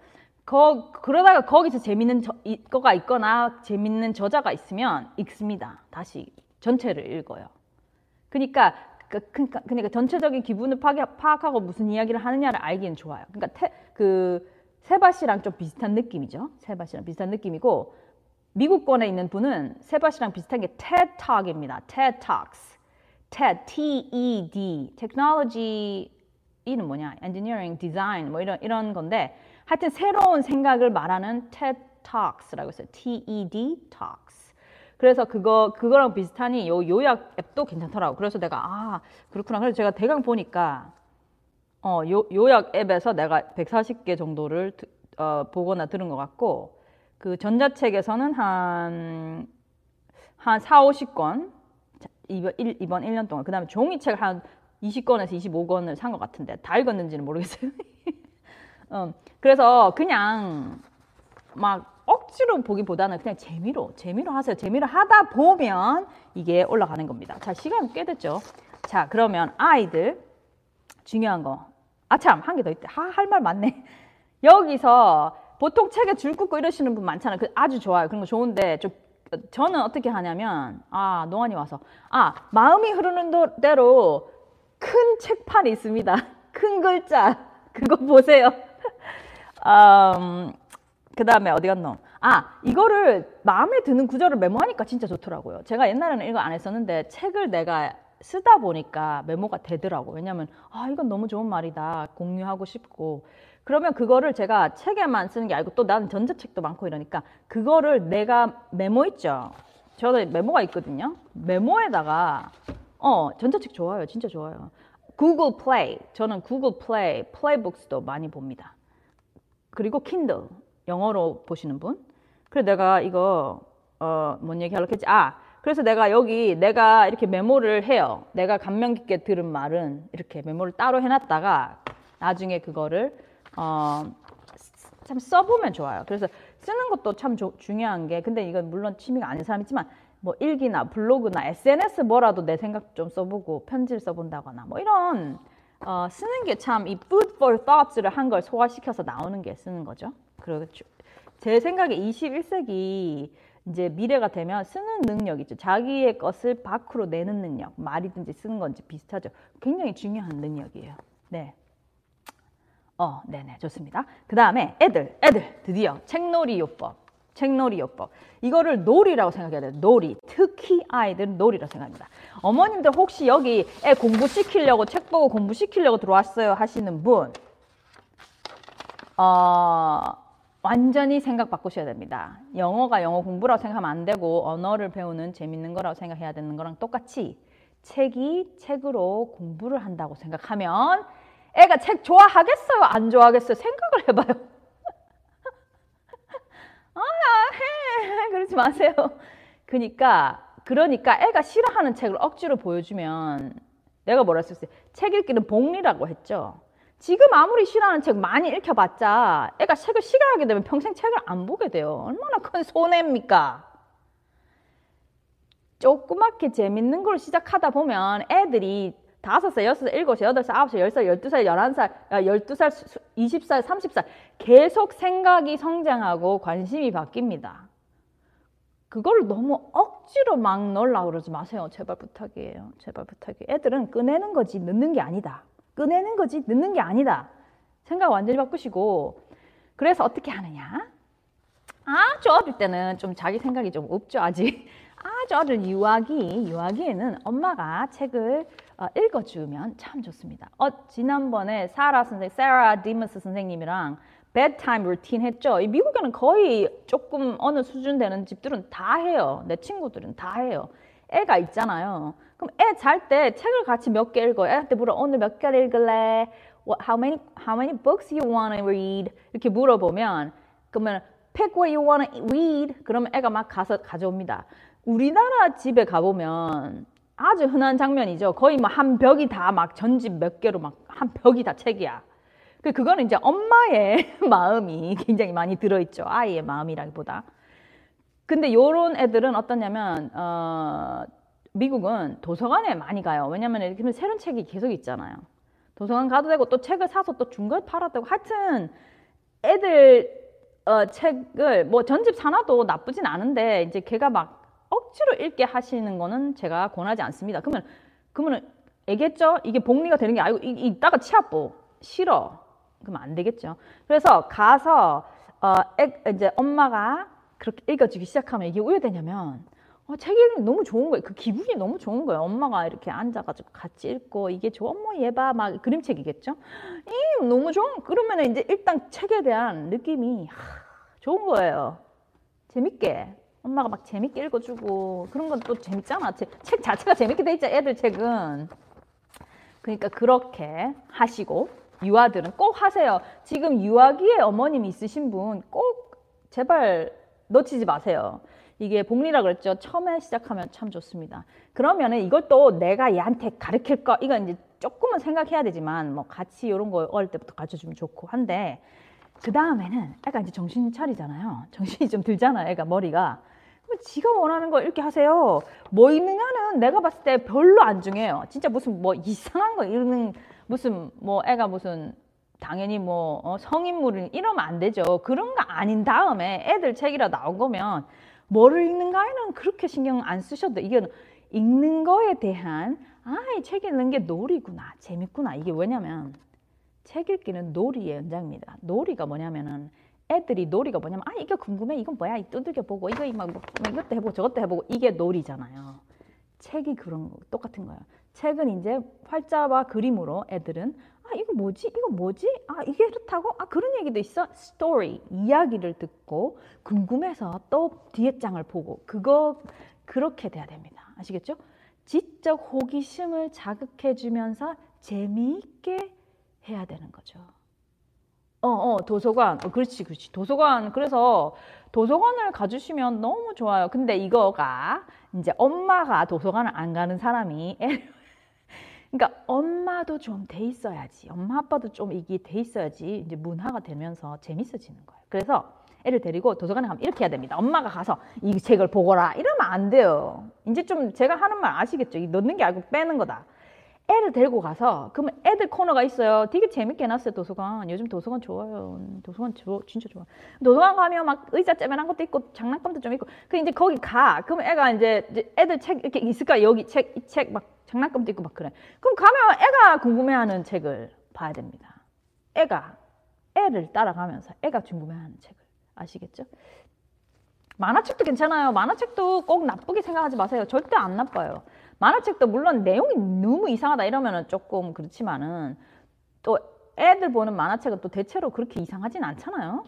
그러다가 거기서 재밌는 거가 있거나 재밌는 저자가 있으면 읽습니다. 다시 전체를 읽어요. 그러니까 전체적인 기분을 파악하고 무슨 이야기를 하느냐를 알기엔 좋아요. 그러니까 세바시랑 좀 비슷한 느낌이죠. 세바시랑 비슷한 느낌이고, 미국권에 있는 분은 세바시랑 비슷한 게 TED Talk입니다. TED Talks. TED, T-E-D. Technology, 이는 뭐냐? Engineering, Design, 뭐 이런 건데, 하여튼 새로운 생각을 말하는 TED Talks라고 있어요. T-E-D Talks. 그래서 그거랑 비슷하니 요 요약 앱도 괜찮더라고. 그래서 내가, 아, 그렇구나. 그래서 제가 대강 보니까, 요약 앱에서 내가 140개 정도를 보거나 들은 것 같고, 그 전자책에서는 한 4, 50권, 이번 1년 동안, 그 다음에 종이책 한 20권에서 25권을 산 것 같은데 다 읽었는지는 모르겠어요. 그래서 그냥 막 억지로 보기보다는 그냥 재미로 하세요. 재미로 하다 보면 이게 올라가는 겁니다. 자, 시간 꽤 됐죠. 자, 그러면 아이들 중요한 거, 아참, 한 개 더 있대. 할 말 많네. 여기서 보통 책에 줄 긋고 이러시는 분 많잖아요. 아주 좋아요. 그런 거 좋은데, 저는 어떻게 하냐면, 노안이 와서, 마음이 흐르는 대로 큰 책판이 있습니다. 큰 글자, 그거 보세요. 그 다음에 어디 갔노? 이거를 마음에 드는 구절을 메모하니까 진짜 좋더라고요. 제가 옛날에는 이거 안 했었는데, 책을 내가 쓰다 보니까 메모가 되더라고. 왜냐면 이건 너무 좋은 말이다, 공유하고 싶고. 그러면 그거를 제가 책에만 쓰는 게 아니고, 또 나는 전자책도 많고 이러니까 그거를 내가 메모 있죠. 저도 메모가 있거든요. 메모에다가 전자책 좋아요. 진짜 좋아요. 구글 플레이. 저는 구글 플레이, 플레이북스도 많이 봅니다. 그리고 킨들, 영어로 보시는 분. 그래서 내가 이거 뭔 얘기 하려고 했지? 그래서 내가 여기 내가 이렇게 메모를 해요. 내가 감명 깊게 들은 말은 이렇게 메모를 따로 해놨다가 나중에 그거를 참 써보면 좋아요. 그래서 쓰는 것도 참 중요한 게, 근데 이건 물론 취미가 아닌 사람이지만 뭐 일기나 블로그나 SNS 뭐라도 내 생각 좀 써보고 편지를 써본다거나 뭐 이런 쓰는 게 참 이 food for thoughts를 한 걸 소화시켜서 나오는 게 쓰는 거죠. 그렇죠. 제 생각에 21세기 이제 미래가 되면 쓰는 능력 있죠. 자기의 것을 밖으로 내는 능력, 말이든지 쓰는 건지 비슷하죠. 굉장히 중요한 능력이에요. 네, 네네, 좋습니다. 그 다음에 애들 드디어 책놀이 요법. 이거를 놀이라고 생각해야 돼요. 놀이. 특히 아이들은 놀이라고 생각합니다. 어머님들 혹시 여기 애 공부시키려고, 책 보고 공부시키려고 들어왔어요 하시는 분, 완전히 생각 바꾸셔야 됩니다. 영어가 영어 공부라고 생각하면 안 되고, 언어를 배우는 재밌는 거라고 생각해야 되는 거랑 똑같이 책이 책으로 공부를 한다고 생각하면 애가 책 좋아하겠어요? 안 좋아하겠어요? 생각을 해봐요. 그러지 마세요. 그러니까 애가 싫어하는 책을 억지로 보여주면, 내가 뭐라 했을 때 책 읽기는 복리라고 했죠. 지금 아무리 싫어하는 책 많이 읽혀봤자 애가 책을 싫어하게 되면 평생 책을 안 보게 돼요. 얼마나 큰 손해입니까? 조그맣게 재밌는 걸 시작하다 보면 애들이 5살, 6살, 7살, 8살, 9살, 10살, 12살, 11살, 12살, 20살, 30살 계속 생각이 성장하고 관심이 바뀝니다. 그걸 너무 억지로 막 놀라고 그러지 마세요. 제발 부탁이에요. 제발 부탁이에요. 애들은 꺼내는 거지 늦는 게 아니다. 꺼내는 거지 늦는 게 아니다. 생각 완전히 바꾸시고. 그래서 어떻게 하느냐? 아주 어릴 때는 좀 자기 생각이 좀 없죠, 아직. 아주 어린 유아기에는 엄마가 책을 읽어주면 참 좋습니다. 지난번에 세라 디머스 선생님이랑 bedtime 루틴 했죠. 미국에는 거의 조금 어느 수준 되는 집들은 다 해요. 내 친구들은 다 해요. 애가 있잖아요. 그럼 애 잘 때 책을 같이 몇 개 읽어요. 애한테 물어. 오늘 몇 개 읽을래? How many books you want to read? 이렇게 물어보면, 그러면 pick what you want to read. 그러면 애가 막 가서 가져옵니다. 우리나라 집에 가보면 아주 흔한 장면이죠. 거의 뭐 한 벽이 다 막 전집 몇 개로 막 한 벽이 다 책이야. 그거는 이제 엄마의 마음이 굉장히 많이 들어있죠. 아이의 마음이라기보다. 근데 요런 애들은 어떠냐면, 미국은 도서관에 많이 가요. 왜냐면 이렇게 새로운 책이 계속 있잖아요. 도서관 가도 되고, 또 책을 사서 또 중고에 팔아도 되고, 하여튼 애들 책을 뭐 전집 사놔도 나쁘진 않은데, 이제 걔가 막 억지로 읽게 하시는 거는 제가 권하지 않습니다. 그러면 얘기했죠? 이게 복리가 되는 게 아니고, 이따가 치아뽀 싫어. 그럼 안 되겠죠. 그래서 가서 이제 엄마가 그렇게 읽어주기 시작하면 이게 왜 되냐면 책 읽는 너무 좋은 거예요. 그 기분이 너무 좋은 거예요. 엄마가 이렇게 앉아가지고 같이 읽고 이게 좋아, 엄마 얘 봐, 막 그림책이겠죠. 너무 좋은. 그러면 이제 일단 책에 대한 느낌이 좋은 거예요. 재밌게. 엄마가 막 재밌게 읽어주고 그런 건 또 재밌잖아. 책 자체가 재밌게 돼 있죠. 애들 책은. 그러니까 그렇게 하시고 유아들은 꼭 하세요. 지금 유아기에 어머님이 있으신 분 꼭 제발 놓치지 마세요. 이게 복리라 그랬죠. 처음에 시작하면 참 좋습니다. 그러면은 이걸 또 내가 얘한테 가르칠까? 이거 이제 조금은 생각해야 되지만 뭐 같이 이런 거 어릴 때부터 가르쳐주면 좋고 한데 그 다음에는 애가 이제 정신 차리잖아요. 정신이 좀 들잖아요. 애가 머리가. 그럼 지가 원하는 거 이렇게 하세요. 뭐 읽느냐는 내가 봤을 때 별로 안 중요해요. 진짜 무슨 뭐 이상한 거 읽는 무슨 뭐 애가 무슨 당연히 뭐 성인물은 이러면 안 되죠. 그런 거 아닌 다음에 애들 책이라 나온 거면 뭐를 읽는가에는 그렇게 신경 안 쓰셔도 이게 읽는 거에 대한 이 책 읽는 게 놀이구나, 재밌구나. 이게 왜냐면 책 읽기는 놀이의 연장입니다. 놀이가 뭐냐면은 애들이 놀이가 뭐냐면 이거 궁금해, 이건 뭐야, 이 두들겨 보고 이거 막 이것도 해보고 저것도 해보고 이게 놀이잖아요. 책이 그런 거 똑같은 거예요. 책은 이제 활자와 그림으로 애들은 이거 뭐지? 이거 뭐지? 이게 이렇다고? 그런 얘기도 있어? 스토리, 이야기를 듣고 궁금해서 또 뒤에 장을 보고 그거 그렇게 돼야 됩니다. 아시겠죠? 지적 호기심을 자극해주면서 재미있게 해야 되는 거죠. 도서관. 그렇지, 그렇지. 도서관. 그래서 도서관을 가주시면 너무 좋아요. 근데 이거가 이제 엄마가 도서관을 안 가는 사람이 그러니까 엄마도 좀 돼 있어야지. 엄마 아빠도 좀 이게 돼 있어야지 이제 문화가 되면서 재밌어지는 거예요. 그래서 애를 데리고 도서관에 가면 이렇게 해야 됩니다. 엄마가 가서 이 책을 보거라 이러면 안 돼요. 이제 좀 제가 하는 말 아시겠죠? 넣는 게 아니고 빼는 거다. 애를 데리고 가서 그러면 애들 코너가 있어요. 되게 재밌게 해놨어요. 도서관. 요즘 도서관 좋아요. 도서관 진짜 좋아. 도서관 가면 막 의자 째매난 것도 있고 장난감도 좀 있고 그 이제 거기 가. 그러면 애가 이제 애들 책 이렇게 있을까? 여기 책, 이 책 막 장난감도 있고 막 그래. 그럼 가면 애가 궁금해하는 책을 봐야 됩니다. 애를 따라가면서 애가 궁금해하는 책을. 아시겠죠? 만화책도 괜찮아요. 만화책도 꼭 나쁘게 생각하지 마세요. 절대 안 나빠요. 만화책도 물론 내용이 너무 이상하다 이러면은 조금 그렇지만은 또 애들 보는 만화책은 또 대체로 그렇게 이상하진 않잖아요.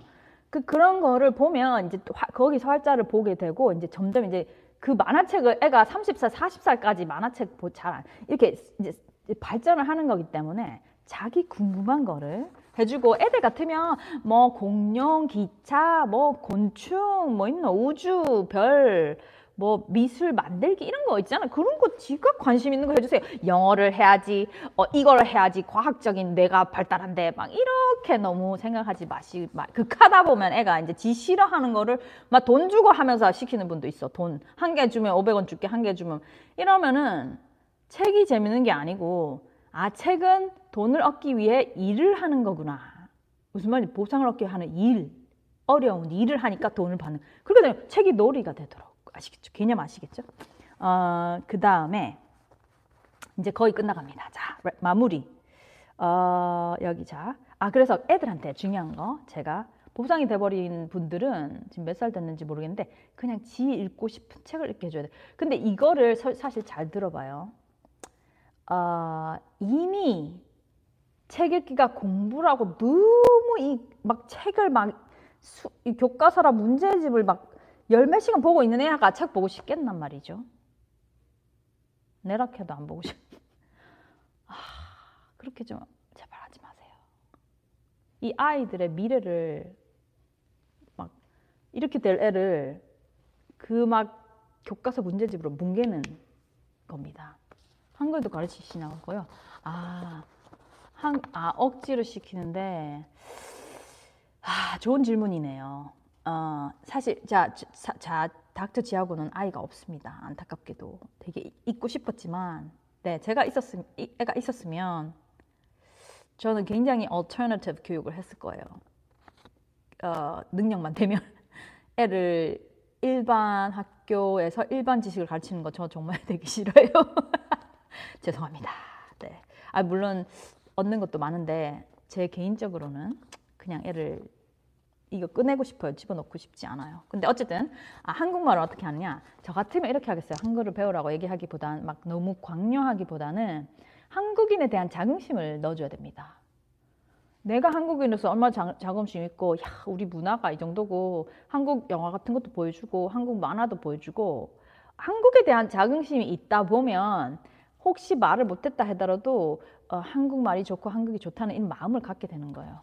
그런 거를 보면 이제 또 거기서 활자를 보게 되고 이제 점점 이제 그 만화책을 애가 30살, 40살까지 만화책 잘 이렇게 이제 발전을 하는 거기 때문에 자기 궁금한 거를 해주고 애들 같으면 뭐 공룡, 기차, 뭐 곤충, 뭐 있노 우주, 별, 뭐 미술 만들기 이런 거 있잖아요. 그런 거 지가 관심 있는 거 해주세요. 영어를 해야지, 이걸 해야지, 과학적인 뇌가 발달한대 막 이렇게 너무 생각하지 마시고 극하다 보면 애가 이제 지 싫어하는 거를 막 돈 주고 하면서 시키는 분도 있어. 돈 한 개 주면 500원 줄게, 한 개 주면 이러면은 책이 재밌는 게 아니고 책은 돈을 얻기 위해 일을 하는 거구나. 무슨 말인지 보상을 얻기 위해 하는 일, 어려운 일을 하니까 돈을 받는. 그렇게 되면 책이 놀이가 되도록. 아시겠죠? 개념 아시겠죠? 그 다음에 이제 거의 끝나갑니다. 자, 마무리. 여기 자. 그래서 애들한테 중요한 거 제가 보상이 돼버린 분들은 지금 몇 살 됐는지 모르겠는데 그냥 지 읽고 싶은 책을 읽게 해줘야 돼. 근데 이거를 사실 잘 들어봐요. 이미 책 읽기가 공부라고 너무 막 책을 막 교과서라 문제집을 막 열몇 시간 보고 있는 애가 책 보고 싶겠단 말이죠. 내락해도 안 보고 싶. 그렇게 좀 제발 하지 마세요. 이 아이들의 미래를 막 이렇게 될 애를 그 막 교과서 문제집으로 뭉개는 겁니다. 한글도 가르치시냐고요? 억지로 시키는데 좋은 질문이네요. 사실 닥터 지하고는 아이가 없습니다. 안타깝게도 되게 있고 싶었지만 네 제가 애가 있었으면 저는 굉장히 alternative 교육을 했을 거예요. 능력만 되면 애를 일반 학교에서 일반 지식을 가르치는 거 저 정말 되게 싫어요. 죄송합니다. 네. 물론 얻는 것도 많은데 제 개인적으로는 그냥 애를 이거 꺼내고 싶어요. 집어넣고 싶지 않아요. 근데 어쨌든 한국말을 어떻게 하느냐, 저 같으면 이렇게 하겠어요. 한글을 배우라고 얘기하기보단 막 너무 강요하기보다는 한국인에 대한 자긍심을 넣어줘야 됩니다. 내가 한국인으로서 얼마나 자긍심 있고, 야, 우리 문화가 이 정도고, 한국 영화 같은 것도 보여주고, 한국 만화도 보여주고, 한국에 대한 자긍심이 있다 보면 혹시 말을 못했다 하더라도 한국말이 좋고 한국이 좋다는 이 마음을 갖게 되는 거예요.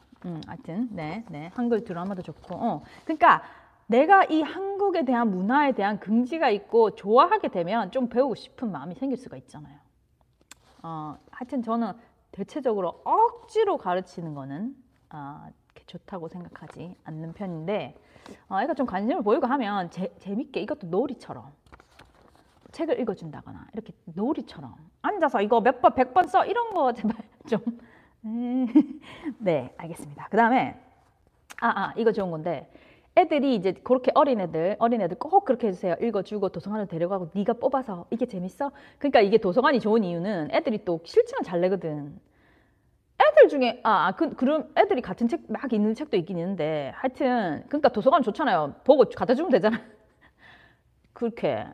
하여튼 네, 한글 드라마도 좋고, 그러니까 내가 이 한국에 대한 문화에 대한 긍지가 있고 좋아하게 되면 좀 배우고 싶은 마음이 생길 수가 있잖아요. 하여튼 저는 대체적으로 억지로 가르치는 거는 좋다고 생각하지 않는 편인데, 애가 좀 관심을 보이고 하면 재밌게, 이것도 놀이처럼 책을 읽어준다거나 이렇게 놀이처럼 앉아서 이거 몇 번, 100번 써, 이런 거 제발 좀. 네, 알겠습니다. 그 다음에 이거 좋은 건데, 애들이 이제 그렇게 어린애들 꼭 그렇게 해주세요. 읽어주고 도서관을 데려가고 네가 뽑아서 이게 재밌어? 그러니까 이게 도서관이 좋은 이유는 애들이 또 실증을 잘 내거든. 애들 중에 그럼 애들이 같은 책 막 있는 책도 있긴 있는데, 하여튼 그러니까 도서관 좋잖아요. 보고 갖다 주면 되잖아. 그렇게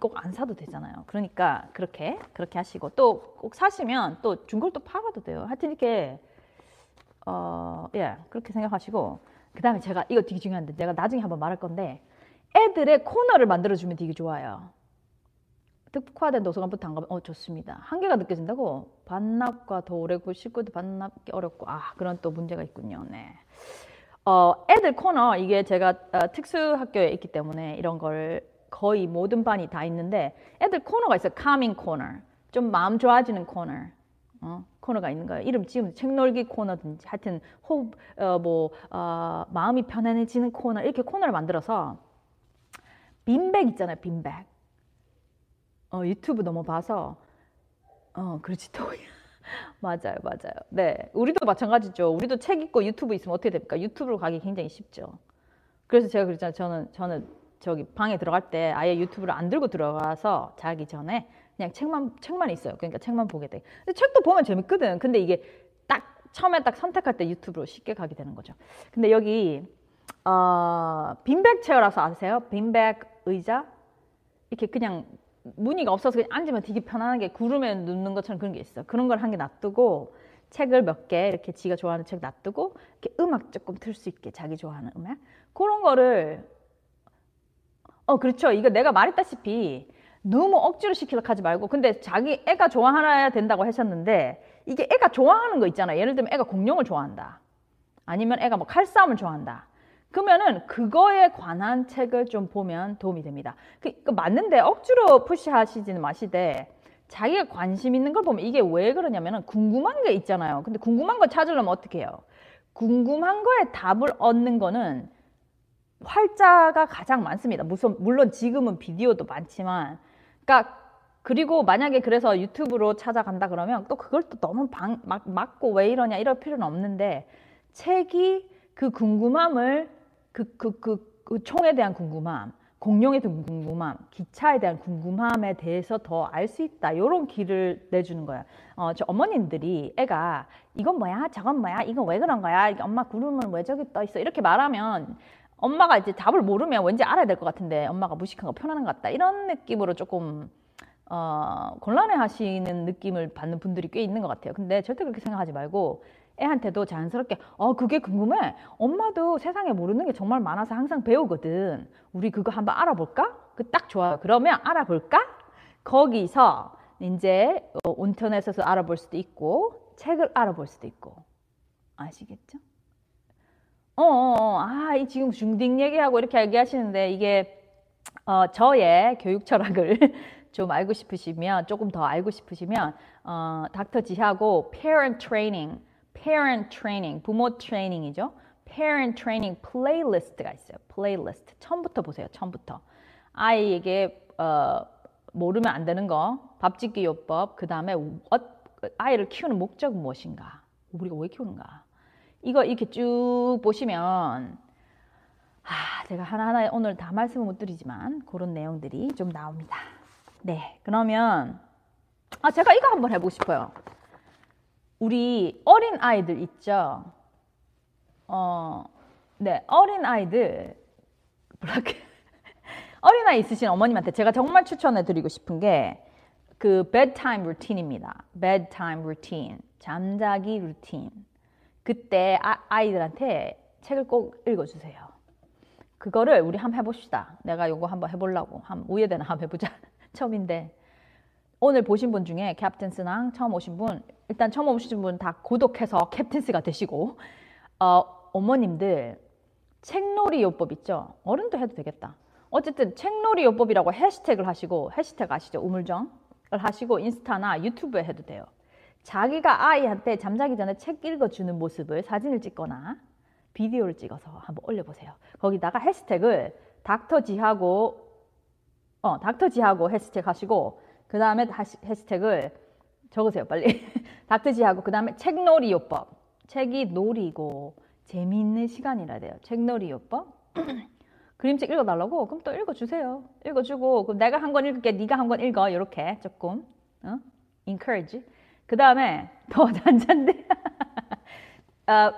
꼭 안 사도 되잖아요. 그러니까 그렇게 하시고, 또 꼭 사시면 또 중고를 또 팔아도 돼요. 하여튼 이렇게 그렇게 생각하시고, 그 다음에 제가 이거 되게 중요한데 내가 나중에 한번 말할 건데, 애들의 코너를 만들어주면 되게 좋아요. 특화된 도서관부터 안 가면 좋습니다. 한계가 느껴진다고. 반납과 더 오래고 식구도 반납기 어렵고, 그런 또 문제가 있군요. 네. 애들 코너, 이게 제가 특수학교에 있기 때문에 이런 걸 거의 모든 반이 다 있는데, 애들 코너가 있어요. 카밍 코너, 좀 마음 좋아지는 코너, 코너가 있는 거예요. 이름 지금 책놀기 코너든지, 하여튼 마음이 편안해지는 코너, 이렇게 코너를 만들어서, 빈백 있잖아요, 빈백. 유튜브 넘어봐서 그렇지, 또 맞아요. 네, 우리도 마찬가지죠. 우리도 책 있고 유튜브 있으면 어떻게 됩니까? 유튜브로 가기 굉장히 쉽죠. 그래서 제가 그랬잖아요. 저는 저기 방에 들어갈 때 아예 유튜브를 안 들고 들어가서 자기 전에 그냥 책만 있어요. 그러니까 책만 보게 돼. 근데 책도 보면 재밌거든. 근데 이게 처음에 딱 선택할 때 유튜브로 쉽게 가게 되는 거죠. 근데 여기 빈백 체어라서 아세요? 빈백 의자? 이렇게 그냥 무늬가 없어서 그냥 앉으면 되게 편안하게 구름에 눕는 것처럼 그런 게 있어. 그런 걸 한 개 놔두고, 책을 몇 개 이렇게 지가 좋아하는 책 놔두고, 이렇게 음악 조금 틀 수 있게, 자기 좋아하는 음악, 그런 거를 그렇죠. 이거 내가 말했다시피 너무 억지로 시키려고 하지 말고, 근데 자기 애가 좋아해야 된다고 하셨는데, 이게 애가 좋아하는 거 있잖아. 예를 들면 애가 공룡을 좋아한다, 아니면 애가 뭐 칼싸움을 좋아한다. 그러면은 그거에 관한 책을 좀 보면 도움이 됩니다. 그 맞는데 억지로 푸시하시지는 마시되, 자기가 관심 있는 걸 보면, 이게 왜 그러냐면은 궁금한 게 있잖아요. 근데 궁금한 거 찾으려면 어떻게 해요? 궁금한 거에 답을 얻는 거는 활자가 가장 많습니다. 물론 지금은 비디오도 많지만, 그러니까 그리고 만약에 그래서 유튜브로 찾아간다 그러면 또 그걸 또 너무 막고 왜 이러냐 이럴 필요는 없는데, 책이 그 궁금함을 그 총에 대한 궁금함, 공룡에 대한 궁금함, 기차에 대한 궁금함에 대해서 더 알 수 있다, 이런 길을 내주는 거야. 저 어머님들이 애가 이건 뭐야, 저건 뭐야, 이건 왜 그런 거야, 엄마 구름은 왜 저기 떠 있어, 이렇게 말하면 엄마가 이제 답을 모르면 왠지 알아야 될 것 같은데 엄마가 무식한 거, 편안한 것 같다, 이런 느낌으로 조금 곤란해 하시는 느낌을 받는 분들이 꽤 있는 것 같아요. 근데 절대 그렇게 생각하지 말고, 애한테도 자연스럽게 그게 궁금해, 엄마도 세상에 모르는 게 정말 많아서 항상 배우거든, 우리 그거 한번 알아볼까? 딱 좋아요. 그러면 알아볼까? 거기서 이제 인터넷에서 알아볼 수도 있고, 책을 알아볼 수도 있고, 아시겠죠? 지금 중딩 얘기하고 이렇게 얘기하시는데, 이게 저의 교육 철학을 좀 알고 싶으시면, 조금 더 알고 싶으시면, 닥터 지하고 parent training, 부모 트레이닝이죠. parent training 플레이리스트가 있어요. 플레이리스트. 처음부터 보세요. 처음부터. 아이에게 모르면 안 되는 거, 밥짓기 요법, 그 다음에 아이를 키우는 목적은 무엇인가, 우리가 왜 키우는가, 이거 이렇게 쭉 보시면, 제가 하나하나 오늘 다 말씀을 못 드리지만 그런 내용들이 좀 나옵니다. 네, 그러면 제가 이거 한번 해보고 싶어요. 우리 어린 아이들 있죠? 네, 어린 아이들. 어린 아이 있으신 어머님한테 제가 정말 추천해 드리고 싶은 게 그 bedtime routine입니다. bedtime routine. 잠자기 루틴. 그때 아이들한테 책을 꼭 읽어주세요. 그거를 우리 한번 해봅시다. 내가 이거 한번 해보려고. 우예대나 한번 해보자. 처음인데. 오늘 보신 분 중에 캡틴스랑 처음 오신 분, 일단 처음 오신 분 다 구독해서 캡틴스가 되시고, 어머님들, 책놀이 요법 있죠? 어른도 해도 되겠다. 어쨌든 책놀이 요법이라고 해시태그를 하시고, 해시태그 아시죠? 우물정을 하시고, 인스타나 유튜브에 해도 돼요. 자기가 아이한테 잠자기 전에 책 읽어주는 모습을 사진을 찍거나 비디오를 찍어서 한번 올려보세요. 거기다가 해시태그를 닥터지하고 해시태그 하시고, 그 다음에 해시태그를 적으세요, 빨리. 닥터지하고, 그 다음에 책놀이 요법. 책이 놀이고 재미있는 시간이라 돼요. 책놀이 요법. 그림책 읽어달라고? 그럼 또 읽어주세요. 읽어주고, 그럼 내가 한 권 읽을게, 네가 한 권 읽어. 이렇게 조금 encourage. 그 다음에 더 잔잔데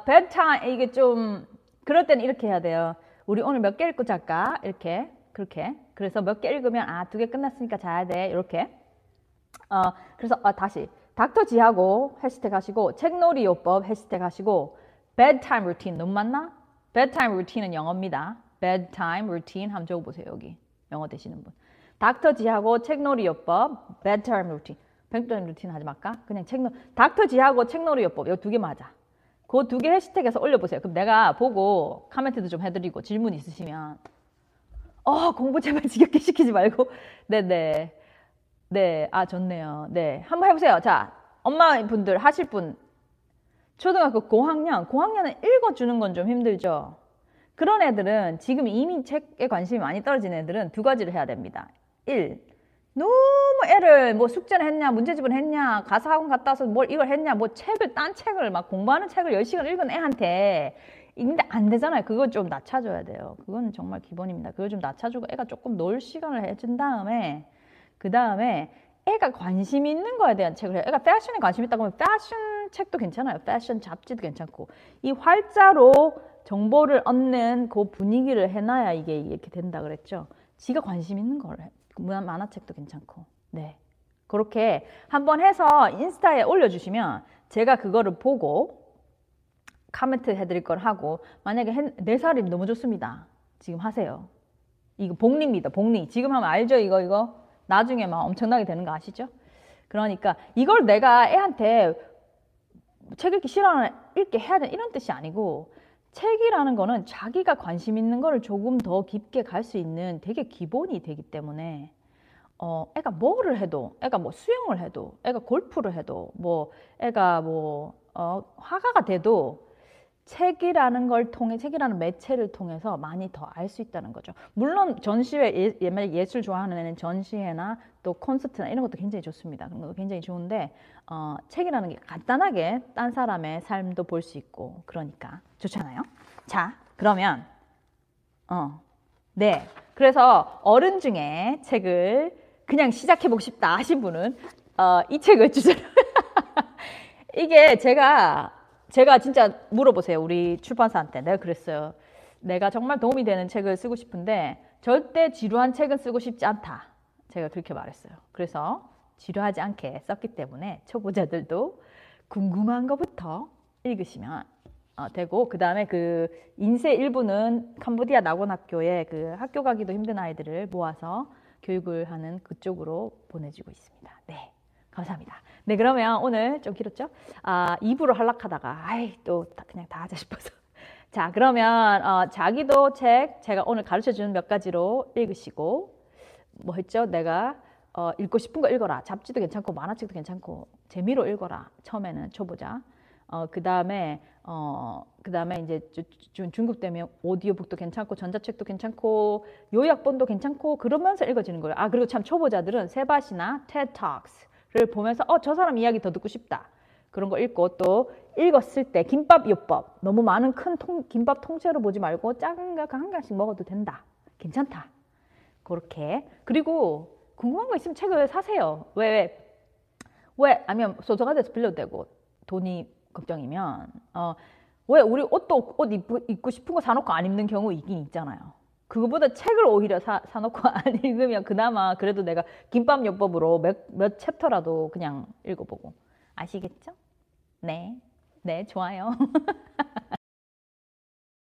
bedtime. 이게 좀 그럴 때는 이렇게 해야 돼요. 우리 오늘 몇 개 읽고 잘까? 이렇게, 그렇게. 그래서 몇 개 읽으면 아, 2개 끝났으니까 자야 돼. 이렇게. 그래서 다시 닥터지하고 해시태그 하시고, 책놀이 요법 해시태그 하시고, bedtime routine. 너무 맞나? bedtime routine은 영어입니다. bedtime routine 한번 적어보세요. 여기 영어 되시는 분. 닥터지하고 책놀이 요법, bedtime routine. 백도인 루틴 하지 말까? 그냥 닥터지하고 책놀이 요법, 요 2개 맞아. 그 2개 해시태그에서 올려보세요. 그럼 내가 보고 코멘트도 좀 해드리고, 질문 있으시면 공부 제발 지겹게 시키지 말고. 네네. 네, 아, 좋네요. 네, 한번 해보세요. 자, 엄마분들 하실 분. 초등학교 고학년은 읽어주는 건 좀 힘들죠. 그런 애들은, 지금 이미 책에 관심이 많이 떨어진 애들은 2가지를 해야 됩니다. 1. 너무 애를 뭐 숙제를 했냐, 문제집을 했냐, 가서 학원 갔다 와서 뭘 이걸 했냐, 뭐 책을, 딴 책을 막 공부하는 책을 10시간 읽은 애한테, 근데 안 되잖아요. 그거 좀 낮춰줘야 돼요. 그건 정말 기본입니다. 그걸 좀 낮춰주고 애가 조금 놀 시간을 해준 다음에, 그 다음에 애가 관심 있는 거에 대한 책을 해요. 애가 패션에 관심 있다고 하면 패션 책도 괜찮아요. 패션 잡지도 괜찮고. 이 활자로 정보를 얻는 그 분위기를 해놔야 이게 이렇게 된다 그랬죠. 지가 관심 있는 걸 해요. 만화책도 괜찮고. 네, 그렇게 한번 해서 인스타에 올려주시면 제가 그거를 보고 코멘트 해드릴 걸 하고, 만약에 4살이면 너무 좋습니다. 지금 하세요. 이거 복리입니다. 복리. 지금 하면 알죠? 이거 나중에 막 엄청나게 되는 거 아시죠? 그러니까 이걸 내가 애한테 책 읽기 싫어하는, 읽게 해야 돼, 이런 뜻이 아니고, 책이라는 거는 자기가 관심 있는 거를 조금 더 깊게 갈 수 있는 되게 기본이 되기 때문에, 애가 뭐를 해도, 애가 뭐 수영을 해도, 애가 골프를 해도, 뭐 애가 뭐 화가가 돼도, 책이라는 걸 통해, 책이라는 매체를 통해서 많이 더 알 수 있다는 거죠. 물론 전시회, 예술 좋아하는 애는 전시회나 또 콘서트나 이런 것도 굉장히 좋습니다. 그런 것도 굉장히 좋은데, 책이라는 게 간단하게 딴 사람의 삶도 볼 수 있고, 그러니까 좋잖아요. 자, 그러면 네, 그래서 어른 중에 책을 그냥 시작해보고 싶다 하신 분은 이 책을 주세요. 이게 제가 진짜 물어보세요. 우리 출판사한테. 내가 그랬어요. 내가 정말 도움이 되는 책을 쓰고 싶은데 절대 지루한 책은 쓰고 싶지 않다. 제가 그렇게 말했어요. 그래서 지루하지 않게 썼기 때문에 초보자들도 궁금한 것부터 읽으시면 되고, 그 다음에 그 인쇄 일부는 캄보디아 낙원학교에 그 학교 가기도 힘든 아이들을 모아서 교육을 하는 그쪽으로 보내주고 있습니다. 네, 감사합니다. 네, 그러면 오늘 좀 길었죠? 2부로 하락하다가 아이 또 그냥 다 하자 싶어서. 자, 그러면 자기도 책 제가 오늘 가르쳐주는 몇 가지로 읽으시고, 뭐 했죠? 내가 읽고 싶은 거 읽어라. 잡지도 괜찮고 만화책도 괜찮고 재미로 읽어라. 처음에는 초보자. 그 다음에 이제 중급되면 오디오북도 괜찮고 전자책도 괜찮고 요약본도 괜찮고 그러면서 읽어지는 거예요. 그리고 참 초보자들은 세바시나 TED Talks 를 보면서 저 사람 이야기 더 듣고 싶다. 그런 거 읽고, 또 읽었을 때 김밥 요법. 너무 많은 큰 김밥 통째로 보지 말고 작은 거 한 개씩 먹어도 된다. 괜찮다. 그렇게. 그리고 궁금한 거 있으면 책을 사세요. 왜 아니면 소설관에서 빌려도 되고 돈이 걱정이면 왜 우리 옷도 옷 입고 싶은 거 사놓고 안 입는 경우 있긴 있잖아요. 그거보다 책을 오히려 사놓고 안 읽으면 그나마 그래도 내가 김밥요법으로 몇 챕터라도 그냥 읽어보고. 아시겠죠? 네, 좋아요.